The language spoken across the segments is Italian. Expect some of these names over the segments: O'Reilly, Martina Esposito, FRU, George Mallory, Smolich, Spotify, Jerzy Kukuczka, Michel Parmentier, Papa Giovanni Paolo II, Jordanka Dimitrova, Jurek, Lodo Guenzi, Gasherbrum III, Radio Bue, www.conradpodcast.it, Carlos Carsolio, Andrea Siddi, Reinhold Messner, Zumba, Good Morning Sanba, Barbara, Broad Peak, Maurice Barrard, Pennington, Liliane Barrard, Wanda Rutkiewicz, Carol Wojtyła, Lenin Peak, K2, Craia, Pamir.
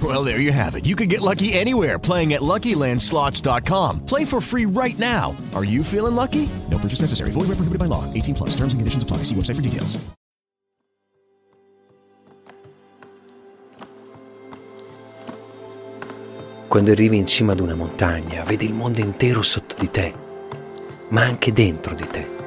Well, there you have it. You can get lucky anywhere, playing at LuckyLandSlots.com. Play for free right now. Are you feeling lucky? No purchase necessary. Void where prohibited by law. 18 plus. Terms and conditions apply. See website for details. Quando arrivi in cima ad una montagna, vedi il mondo intero sotto di te, ma anche dentro di te.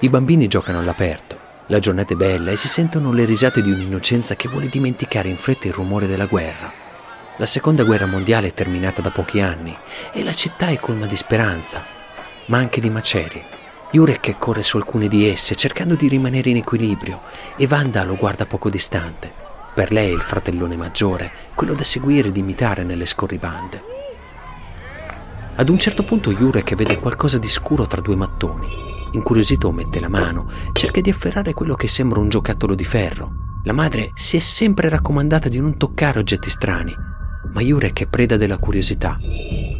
I bambini giocano all'aperto, la giornata è bella e si sentono le risate di un'innocenza che vuole dimenticare in fretta il rumore della guerra. La seconda guerra mondiale è terminata da pochi anni e la città è colma di speranza, ma anche di macerie. Jurek corre su alcune di esse cercando di rimanere in equilibrio e Wanda lo guarda poco distante. Per lei è il fratellone maggiore, quello da seguire ed imitare nelle scorribande. Ad un certo punto Jurek vede qualcosa di scuro tra due mattoni. Incuriosito mette la mano, cerca di afferrare quello che sembra un giocattolo di ferro. La madre si è sempre raccomandata di non toccare oggetti strani, ma Jurek è preda della curiosità.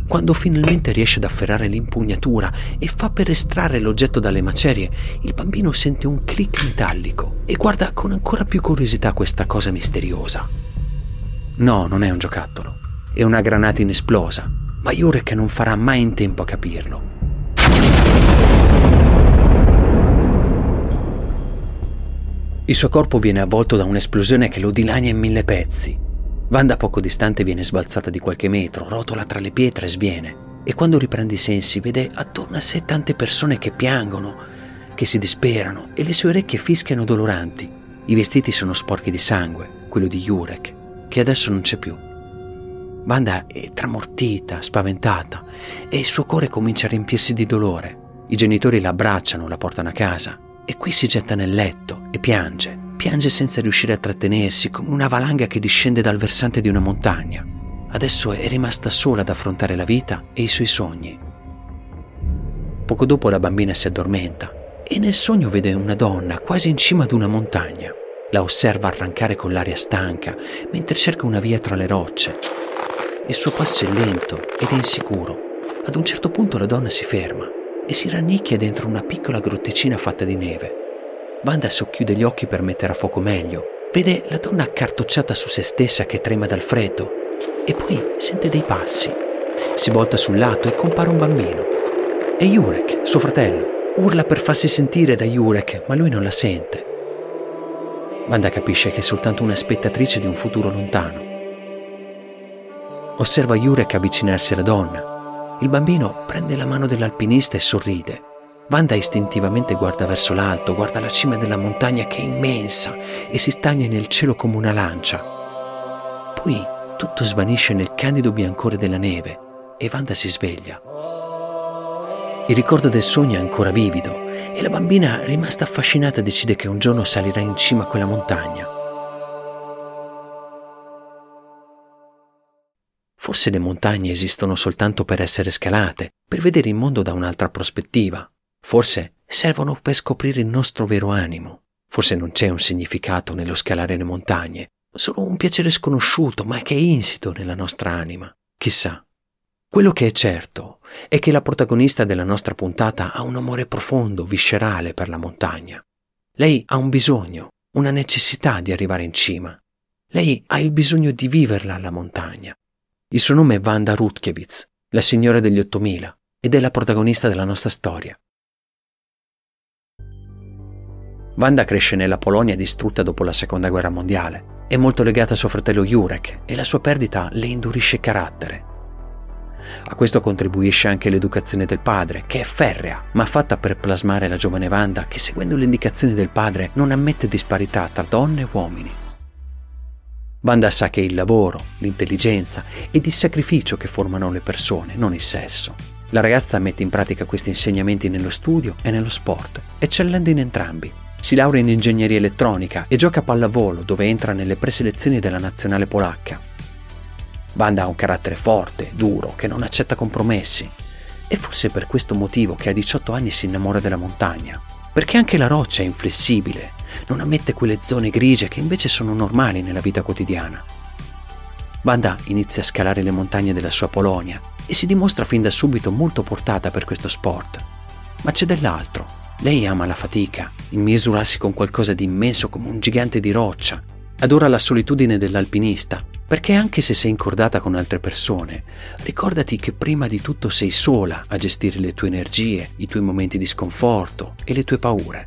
Quando finalmente riesce ad afferrare l'impugnatura e fa per estrarre l'oggetto dalle macerie, il bambino sente un click metallico e guarda con ancora più curiosità questa cosa misteriosa. No, non è un giocattolo, è una granata inesplosa, ma Jurek non farà mai in tempo a capirlo. Il suo corpo viene avvolto da un'esplosione che lo dilania in mille pezzi. Wanda poco distante viene sbalzata di qualche metro, rotola tra le pietre e sviene. E quando riprende i sensi vede attorno a sé tante persone che piangono, che si disperano e le sue orecchie fischiano doloranti. I vestiti sono sporchi di sangue, quello di Jurek, che adesso non c'è più. Wanda è tramortita, spaventata e il suo cuore comincia a riempirsi di dolore. I genitori la abbracciano, la portano a casa. E qui si getta nel letto e piange. Piange senza riuscire a trattenersi, come una valanga che discende dal versante di una montagna. Adesso è rimasta sola ad affrontare la vita e i suoi sogni. Poco dopo la bambina si addormenta e nel sogno vede una donna quasi in cima ad una montagna. La osserva arrancare con l'aria stanca mentre cerca una via tra le rocce. Il suo passo è lento ed è insicuro. Ad un certo punto la donna si ferma e si rannicchia dentro una piccola grotticina fatta di neve. Wanda socchiude gli occhi per mettere a fuoco meglio. Vede la donna accartocciata su se stessa che trema dal freddo e poi sente dei passi. Si volta sul lato e compare un bambino. È Jurek, suo fratello. Urla per farsi sentire da Jurek, ma lui non la sente. Wanda capisce che è soltanto una spettatrice di un futuro lontano. Osserva Jurek avvicinarsi alla donna. Il bambino prende la mano dell'alpinista e sorride. Wanda istintivamente guarda verso l'alto, guarda la cima della montagna che è immensa e si stagna nel cielo come una lancia. Poi tutto svanisce nel candido biancore della neve e Wanda si sveglia. Il ricordo del sogno è ancora vivido e la bambina, rimasta affascinata, decide che un giorno salirà in cima a quella montagna. Forse le montagne esistono soltanto per essere scalate, per vedere il mondo da un'altra prospettiva. Forse servono per scoprire il nostro vero animo. Forse non c'è un significato nello scalare le montagne, solo un piacere sconosciuto ma che è insito nella nostra anima. Chissà. Quello che è certo è che la protagonista della nostra puntata ha un amore profondo, viscerale per la montagna. Lei ha un bisogno, una necessità di arrivare in cima. Lei ha il bisogno di viverla la montagna. Il suo nome è Wanda Rutkiewicz, la signora degli 8000, ed è la protagonista della nostra storia. Wanda cresce nella Polonia distrutta dopo la Seconda Guerra Mondiale. È molto legata a suo fratello Jurek e la sua perdita le indurisce carattere. A questo contribuisce anche l'educazione del padre, che è ferrea, ma fatta per plasmare la giovane Wanda che, seguendo le indicazioni del padre, non ammette disparità tra donne e uomini. Wanda sa che il lavoro, l'intelligenza ed il sacrificio che formano le persone, non il sesso. La ragazza mette in pratica questi insegnamenti nello studio e nello sport, eccellendo in entrambi. Si laurea in ingegneria elettronica e gioca a pallavolo, dove entra nelle preselezioni della nazionale polacca. Wanda ha un carattere forte, duro, che non accetta compromessi. È forse per questo motivo che a 18 anni si innamora della montagna, perché anche la roccia è inflessibile, non ammette quelle zone grigie che invece sono normali nella vita quotidiana. Wanda inizia a scalare le montagne della sua Polonia e si dimostra fin da subito molto portata per questo sport. Ma c'è dell'altro. Lei ama la fatica, il misurarsi con qualcosa di immenso come un gigante di roccia. Adora la solitudine dell'alpinista, perché anche se sei incordata con altre persone, ricordati che prima di tutto sei sola a gestire le tue energie, i tuoi momenti di sconforto e le tue paure.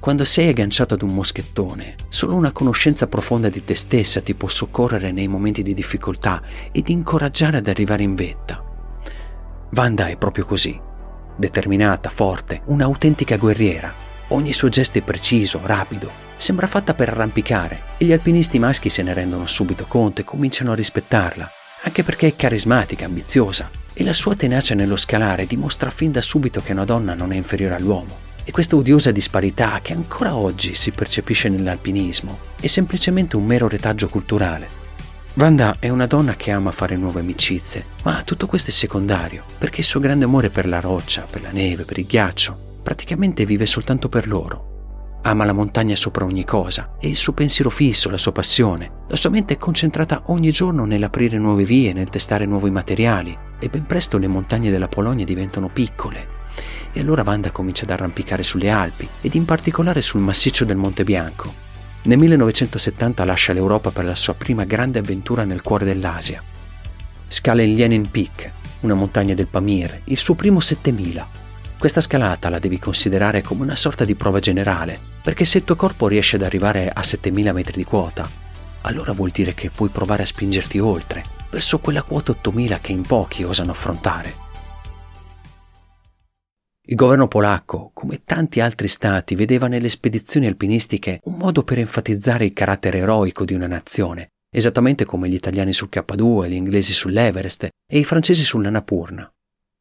Quando sei agganciato ad un moschettone, solo una conoscenza profonda di te stessa ti può soccorrere nei momenti di difficoltà ed incoraggiare ad arrivare in vetta. Wanda è proprio così. Determinata, forte, un'autentica guerriera. Ogni suo gesto è preciso, rapido. Sembra fatta per arrampicare e gli alpinisti maschi se ne rendono subito conto e cominciano a rispettarla, anche perché è carismatica, ambiziosa, e la sua tenacia nello scalare dimostra fin da subito che una donna non è inferiore all'uomo. E questa odiosa disparità che ancora oggi si percepisce nell'alpinismo è semplicemente un mero retaggio culturale. Wanda è una donna che ama fare nuove amicizie, ma tutto questo è secondario, perché il suo grande amore per la roccia, per la neve, per il ghiaccio, praticamente vive soltanto per loro. Ama la montagna sopra ogni cosa, e il suo pensiero fisso, la sua passione, la sua mente è concentrata ogni giorno nell'aprire nuove vie, nel testare nuovi materiali, e ben presto le montagne della Polonia diventano piccole. E allora Wanda comincia ad arrampicare sulle Alpi, ed in particolare sul massiccio del Monte Bianco. Nel 1970 lascia l'Europa per la sua prima grande avventura nel cuore dell'Asia. Scala il Lenin Peak, una montagna del Pamir, il suo primo 7000. Questa scalata la devi considerare come una sorta di prova generale, perché se il tuo corpo riesce ad arrivare a 7000 metri di quota, allora vuol dire che puoi provare a spingerti oltre, verso quella quota 8000 che in pochi osano affrontare. Il governo polacco, come tanti altri stati, vedeva nelle spedizioni alpinistiche un modo per enfatizzare il carattere eroico di una nazione, esattamente come gli italiani sul K2, gli inglesi sull'Everest e i francesi sull'Annapurna.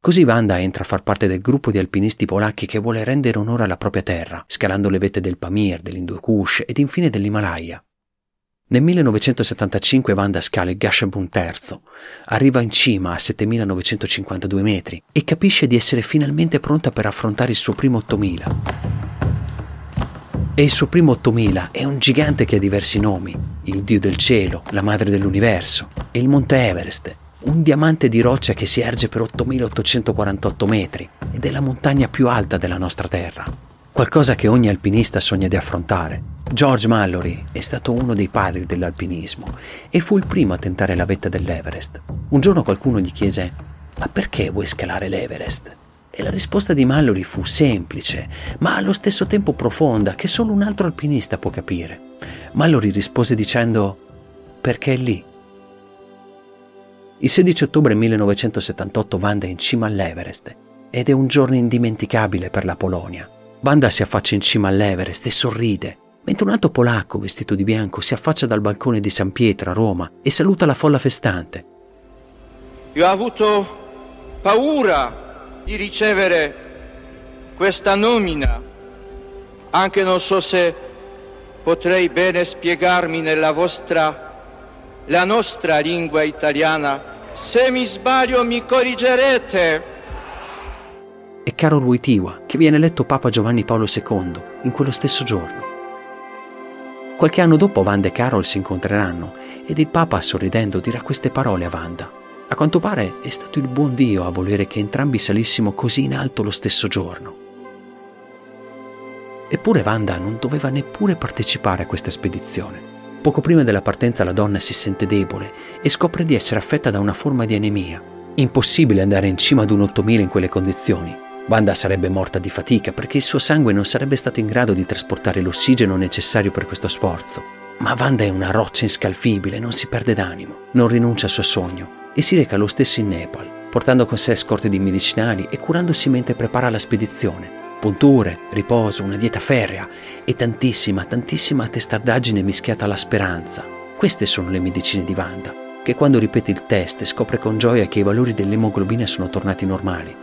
Così Wanda entra a far parte del gruppo di alpinisti polacchi che vuole rendere onore alla propria terra, scalando le vette del Pamir, dell'Hindu Kush ed infine dell'Himalaya. Nel 1975 Wanda scala il Gasherbrum III, arriva in cima a 7952 metri e capisce di essere finalmente pronta per affrontare il suo primo 8000. E il suo primo 8000 è un gigante che ha diversi nomi: il dio del cielo, la madre dell'universo, e il monte Everest, un diamante di roccia che si erge per 8848 metri ed è la montagna più alta della nostra terra. Qualcosa che ogni alpinista sogna di affrontare. George Mallory è stato uno dei padri dell'alpinismo e fu il primo a tentare la vetta dell'Everest. Un giorno qualcuno gli chiese: "Ma perché vuoi scalare l'Everest?" E la risposta di Mallory fu semplice, ma allo stesso tempo profonda, che solo un altro alpinista può capire. Mallory rispose dicendo: "Perché è lì." Il 16 ottobre 1978 Wanda è in cima all'Everest ed è un giorno indimenticabile per la Polonia. Wanda si affaccia in cima all'Everest e sorride, mentre un altro polacco vestito di bianco si affaccia dal balcone di San Pietro a Roma e saluta la folla festante. Io ho avuto paura di ricevere questa nomina, anche non so se potrei bene spiegarmi nella la nostra lingua italiana. Se mi sbaglio mi corrigerete. E Carol Wojtyła, che viene eletto Papa Giovanni Paolo II in quello stesso giorno. Qualche anno dopo Wanda e Carol si incontreranno ed il Papa, sorridendo, dirà queste parole a Wanda. A quanto pare è stato il buon Dio a volere che entrambi salissimo così in alto lo stesso giorno. Eppure Wanda non doveva neppure partecipare a questa spedizione. Poco prima della partenza la donna si sente debole e scopre di essere affetta da una forma di anemia. Impossibile andare in cima ad un 8000 in quelle condizioni. Wanda sarebbe morta di fatica perché il suo sangue non sarebbe stato in grado di trasportare l'ossigeno necessario per questo sforzo. Ma Wanda è una roccia inscalfibile, non si perde d'animo, non rinuncia al suo sogno e si reca lo stesso in Nepal, portando con sé scorte di medicinali e curandosi mentre prepara la spedizione. Punture, riposo, una dieta ferrea e tantissima, tantissima testardaggine mischiata alla speranza. Queste sono le medicine di Wanda, che quando ripete il test scopre con gioia che i valori dell'emoglobina sono tornati normali.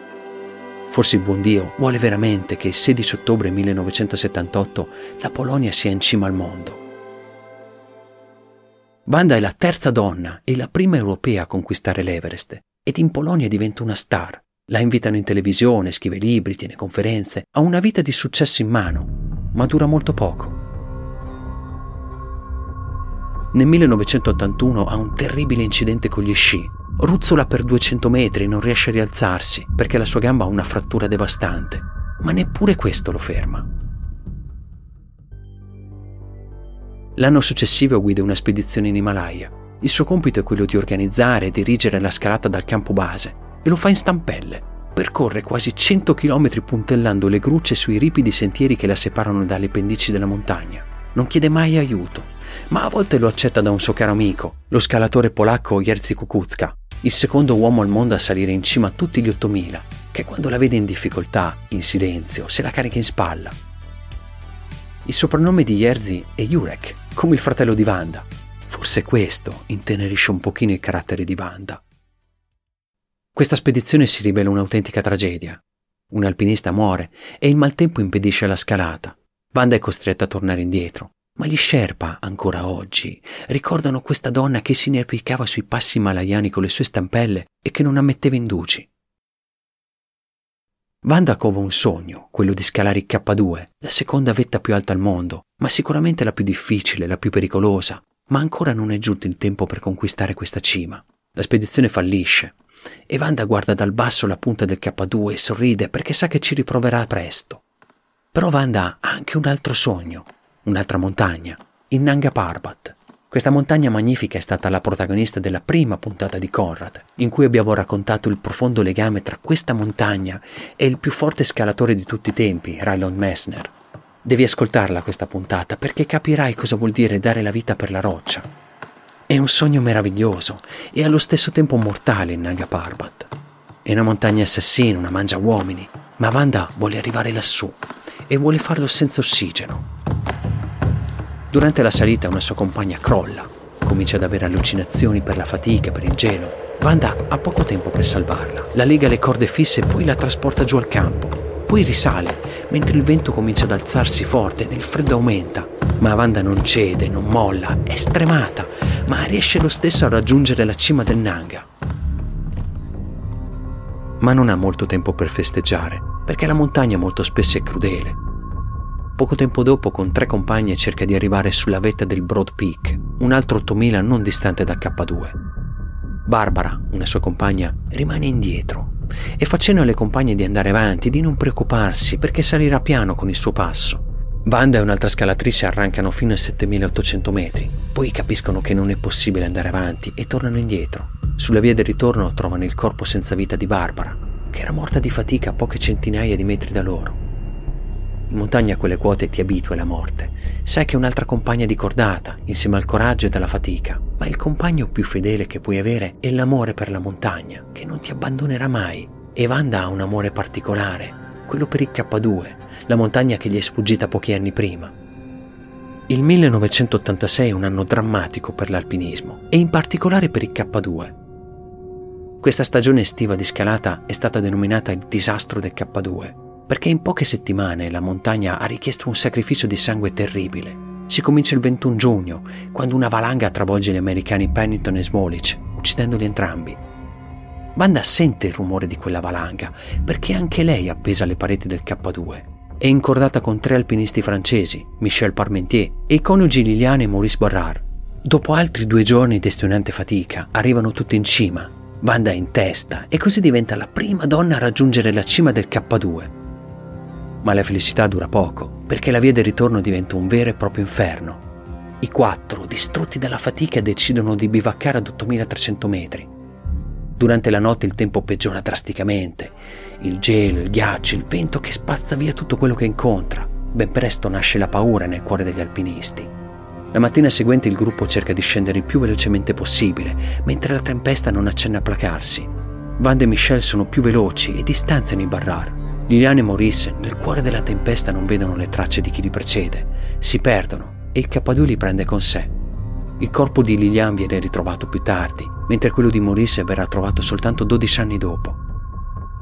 Forse il buon Dio vuole veramente che il 16 ottobre 1978 la Polonia sia in cima al mondo. Wanda è la terza donna e la prima europea a conquistare l'Everest ed in Polonia diventa una star. La invitano in televisione, scrive libri, tiene conferenze, ha una vita di successo in mano, ma dura molto poco. Nel 1981 ha un terribile incidente con gli sci. Ruzzola per 200 metri e non riesce a rialzarsi perché la sua gamba ha una frattura devastante, ma neppure questo lo ferma. L'anno successivo guida una spedizione in Himalaya. Il suo compito è quello di organizzare e dirigere la scalata dal campo base. E lo fa in stampelle. Percorre quasi 100 km puntellando le grucce sui ripidi sentieri che la separano dalle pendici della montagna. Non chiede mai aiuto, ma a volte lo accetta da un suo caro amico, lo scalatore polacco Jerzy Kukuczka, il secondo uomo al mondo a salire in cima a tutti gli 8000, che quando la vede in difficoltà, in silenzio, se la carica in spalla. Il soprannome di Jerzy è Jurek, come il fratello di Wanda. Forse questo intenerisce un pochino il carattere di Wanda. Questa spedizione si rivela un'autentica tragedia. Un alpinista muore e il maltempo impedisce la scalata. Wanda è costretta a tornare indietro, ma gli Sherpa, ancora oggi, ricordano questa donna che si inerpicava sui passi himalaiani con le sue stampelle e che non ammetteva indugi. Wanda cova un sogno, quello di scalare il K2, la seconda vetta più alta al mondo, ma sicuramente la più difficile, la più pericolosa, ma ancora non è giunto il tempo per conquistare questa cima. La spedizione fallisce. E Wanda guarda dal basso la punta del K2 e sorride perché sa che ci riproverà presto. Però Wanda ha anche un altro sogno, un'altra montagna, il Nanga Parbat. Questa montagna magnifica è stata la protagonista della prima puntata di Conrad, in cui abbiamo raccontato il profondo legame tra questa montagna e il più forte scalatore di tutti i tempi, Reinhold Messner. Devi ascoltarla questa puntata perché capirai cosa vuol dire dare la vita per la roccia. È un sogno meraviglioso e allo stesso tempo mortale il Nanga Parbat. È una montagna assassina, una mangia uomini, ma Wanda vuole arrivare lassù e vuole farlo senza ossigeno. Durante la salita una sua compagna crolla, comincia ad avere allucinazioni per la fatica, per il gelo. Wanda ha poco tempo per salvarla, la lega alle corde fisse e poi la trasporta giù al campo. Poi risale, mentre il vento comincia ad alzarsi forte ed il freddo aumenta. Ma Wanda non cede, non molla, è stremata, ma riesce lo stesso a raggiungere la cima del Nanga. Ma non ha molto tempo per festeggiare, perché la montagna molto spesso è crudele. Poco tempo dopo, con 3 compagne, cerca di arrivare sulla vetta del Broad Peak, un altro 8000 non distante da K2. Barbara, una sua compagna, rimane indietro e fa cenno alle compagne di andare avanti, di non preoccuparsi, perché salirà piano con il suo passo. Wanda e un'altra scalatrice arrancano fino a 7800 metri, poi capiscono che non è possibile andare avanti e tornano indietro. Sulla via del ritorno trovano il corpo senza vita di Barbara, che era morta di fatica a poche centinaia di metri da loro. In montagna a quelle quote ti abitui alla morte, sai che è un'altra compagna di cordata, insieme al coraggio ed alla fatica, ma il compagno più fedele che puoi avere è l'amore per la montagna, che non ti abbandonerà mai. E Wanda ha un amore particolare, quello per il K2, la montagna che gli è sfuggita pochi anni prima. Il 1986 è un anno drammatico per l'alpinismo e in particolare per il K2. Questa stagione estiva di scalata è stata denominata il disastro del K2 perché in poche settimane la montagna ha richiesto un sacrificio di sangue terribile. Si comincia il 21 giugno, quando una valanga travolge gli americani Pennington e Smolich, uccidendoli entrambi. Wanda sente il rumore di quella valanga perché anche lei è appesa alle pareti del K2. È incordata con 3 alpinisti francesi, Michel Parmentier e i coniugi Liliane e Maurice Barrard. Dopo altri 2 giorni di estenuante fatica, arrivano tutti in cima. Wanda è in testa e così diventa la prima donna a raggiungere la cima del K2. Ma la felicità dura poco, perché la via del ritorno diventa un vero e proprio inferno. I quattro, distrutti dalla fatica, decidono di bivaccare ad 8.300 metri. Durante la notte il tempo peggiora drasticamente. Il gelo, il ghiaccio, il vento che spazza via tutto quello che incontra. Ben presto nasce la paura nel cuore degli alpinisti. La mattina seguente il gruppo cerca di scendere il più velocemente possibile, mentre la tempesta non accenna a placarsi. Wanda e Michel sono più veloci e distanziano i Barrard. Liliane e Maurice, nel cuore della tempesta, non vedono le tracce di chi li precede. Si perdono e il K2 li prende con sé. Il corpo di Liliane viene ritrovato più tardi, mentre quello di Maurice verrà trovato soltanto 12 anni dopo.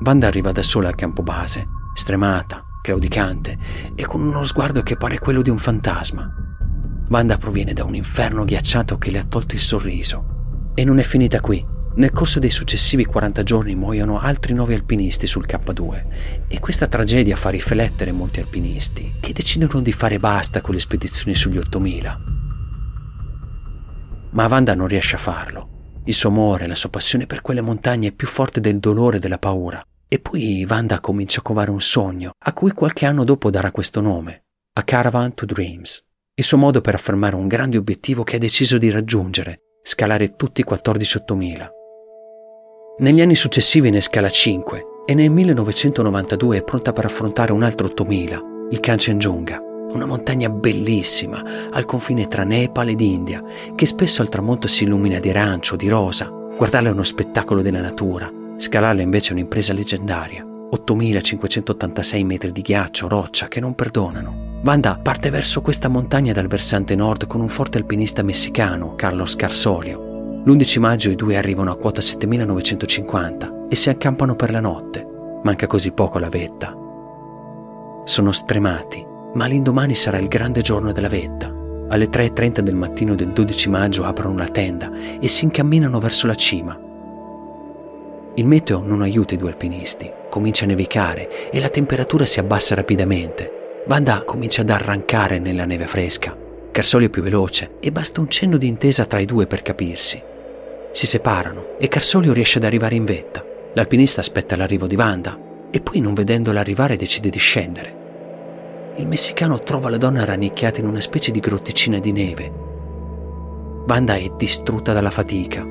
Wanda arriva da sola al campo base, stremata, claudicante e con uno sguardo che pare quello di un fantasma. Wanda proviene da un inferno ghiacciato che le ha tolto il sorriso. E non è finita qui. Nel corso dei successivi 40 giorni muoiono altri 9 alpinisti sul K2 e questa tragedia fa riflettere molti alpinisti che decidono di fare basta con le spedizioni sugli 8000. Ma Wanda non riesce a farlo. Il suo amore, la sua passione per quelle montagne è più forte del dolore e della paura. E poi Wanda comincia a covare un sogno a cui qualche anno dopo darà questo nome, A Caravan to Dreams. Il suo modo per affermare un grande obiettivo che ha deciso di raggiungere, scalare tutti i 14 8000. Negli anni successivi ne scala 5 e nel 1992 è pronta per affrontare un altro 8000, il Kanchenjunga, una montagna bellissima al confine tra Nepal ed India, che spesso al tramonto si illumina di arancio, di rosa. Guardarla è uno spettacolo della natura, scalarla invece è un'impresa leggendaria. 8.586 metri di ghiaccio, roccia che non perdonano. Wanda parte verso questa montagna dal versante nord con un forte alpinista messicano, Carlos Carsolio. L'11 maggio i due arrivano a quota 7.950 e si accampano per la notte. Manca così poco la vetta. Sono stremati, ma l'indomani sarà il grande giorno della vetta. Alle 3.30 del mattino del 12 maggio aprono la tenda e si incamminano verso la cima. Il meteo non aiuta i due alpinisti. Comincia a nevicare e la temperatura si abbassa rapidamente. Wanda comincia ad arrancare nella neve fresca. Carsolio è più veloce e basta un cenno di intesa tra i due per capirsi. Si separano e Carsolio riesce ad arrivare in vetta. L'alpinista aspetta l'arrivo di Wanda e poi, non vedendola arrivare, decide di scendere. Il messicano trova la donna rannicchiata in una specie di grotticina di neve. Wanda è distrutta dalla fatica.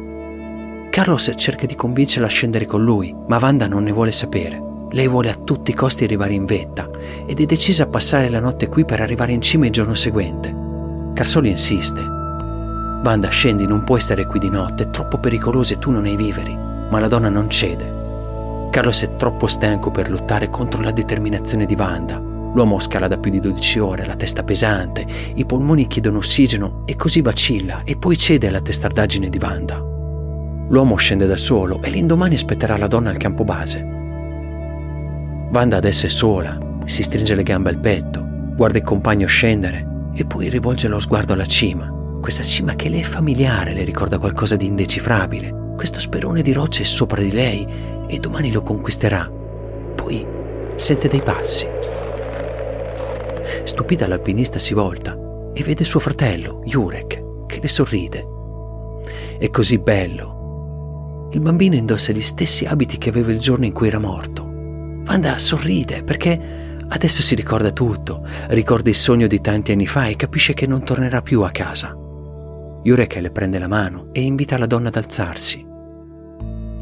Carlos cerca di convincerla a scendere con lui, ma Wanda non ne vuole sapere. Lei vuole a tutti i costi arrivare in vetta ed è decisa a passare la notte qui per arrivare in cima il giorno seguente. Carsolio insiste. Wanda, scendi, non può essere qui di notte, è troppo pericoloso e tu non hai viveri. Ma la donna non cede. Carlos è troppo stanco per lottare contro la determinazione di Wanda. L'uomo scala da più di 12 ore, la testa pesante, i polmoni chiedono ossigeno e così vacilla e poi cede alla testardaggine di Wanda. L'uomo scende da solo e l'indomani aspetterà la donna al campo base. Wanda adesso è sola, si stringe le gambe al petto, guarda il compagno scendere e poi rivolge lo sguardo alla cima. Questa cima che le è familiare, le ricorda qualcosa di indecifrabile. Questo sperone di rocce è sopra di lei e domani lo conquisterà. Poi sente dei passi. Stupita, l'alpinista si volta e vede suo fratello, Jurek, che le sorride. È così bello. Il bambino indossa gli stessi abiti che aveva il giorno in cui era morto. Wanda sorride perché adesso si ricorda tutto, ricorda il sogno di tanti anni fa e capisce che non tornerà più a casa. Jurek le prende la mano e invita la donna ad alzarsi.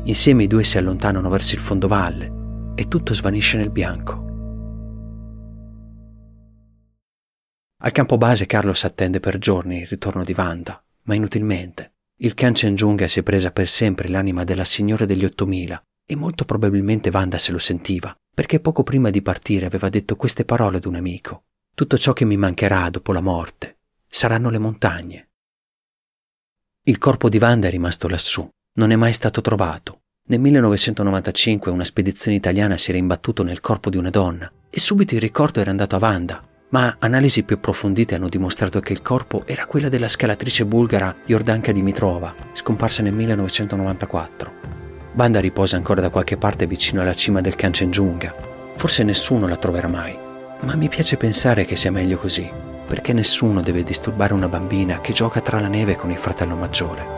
Insieme i due si allontanano verso il fondovalle e tutto svanisce nel bianco. Al campo base Carlos attende per giorni il ritorno di Wanda, ma inutilmente. Il Kanchenjunga si è presa per sempre l'anima della signora degli 8000 e molto probabilmente Wanda se lo sentiva, perché poco prima di partire aveva detto queste parole ad un amico: tutto ciò che mi mancherà dopo la morte saranno le montagne. Il corpo di Wanda è rimasto lassù, non è mai stato trovato. Nel 1995 una spedizione italiana si era imbattuto nel corpo di una donna e subito il ricordo era andato a Wanda, ma analisi più approfondite hanno dimostrato che il corpo era quello della scalatrice bulgara Jordanka Dimitrova, scomparsa nel 1994. Wanda riposa ancora da qualche parte vicino alla cima del Kanchenjunga. Forse nessuno la troverà mai, ma mi piace pensare che sia meglio così, perché nessuno deve disturbare una bambina che gioca tra la neve con il fratello maggiore.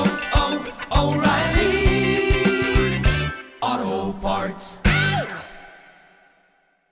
oh, oh, O'Reilly!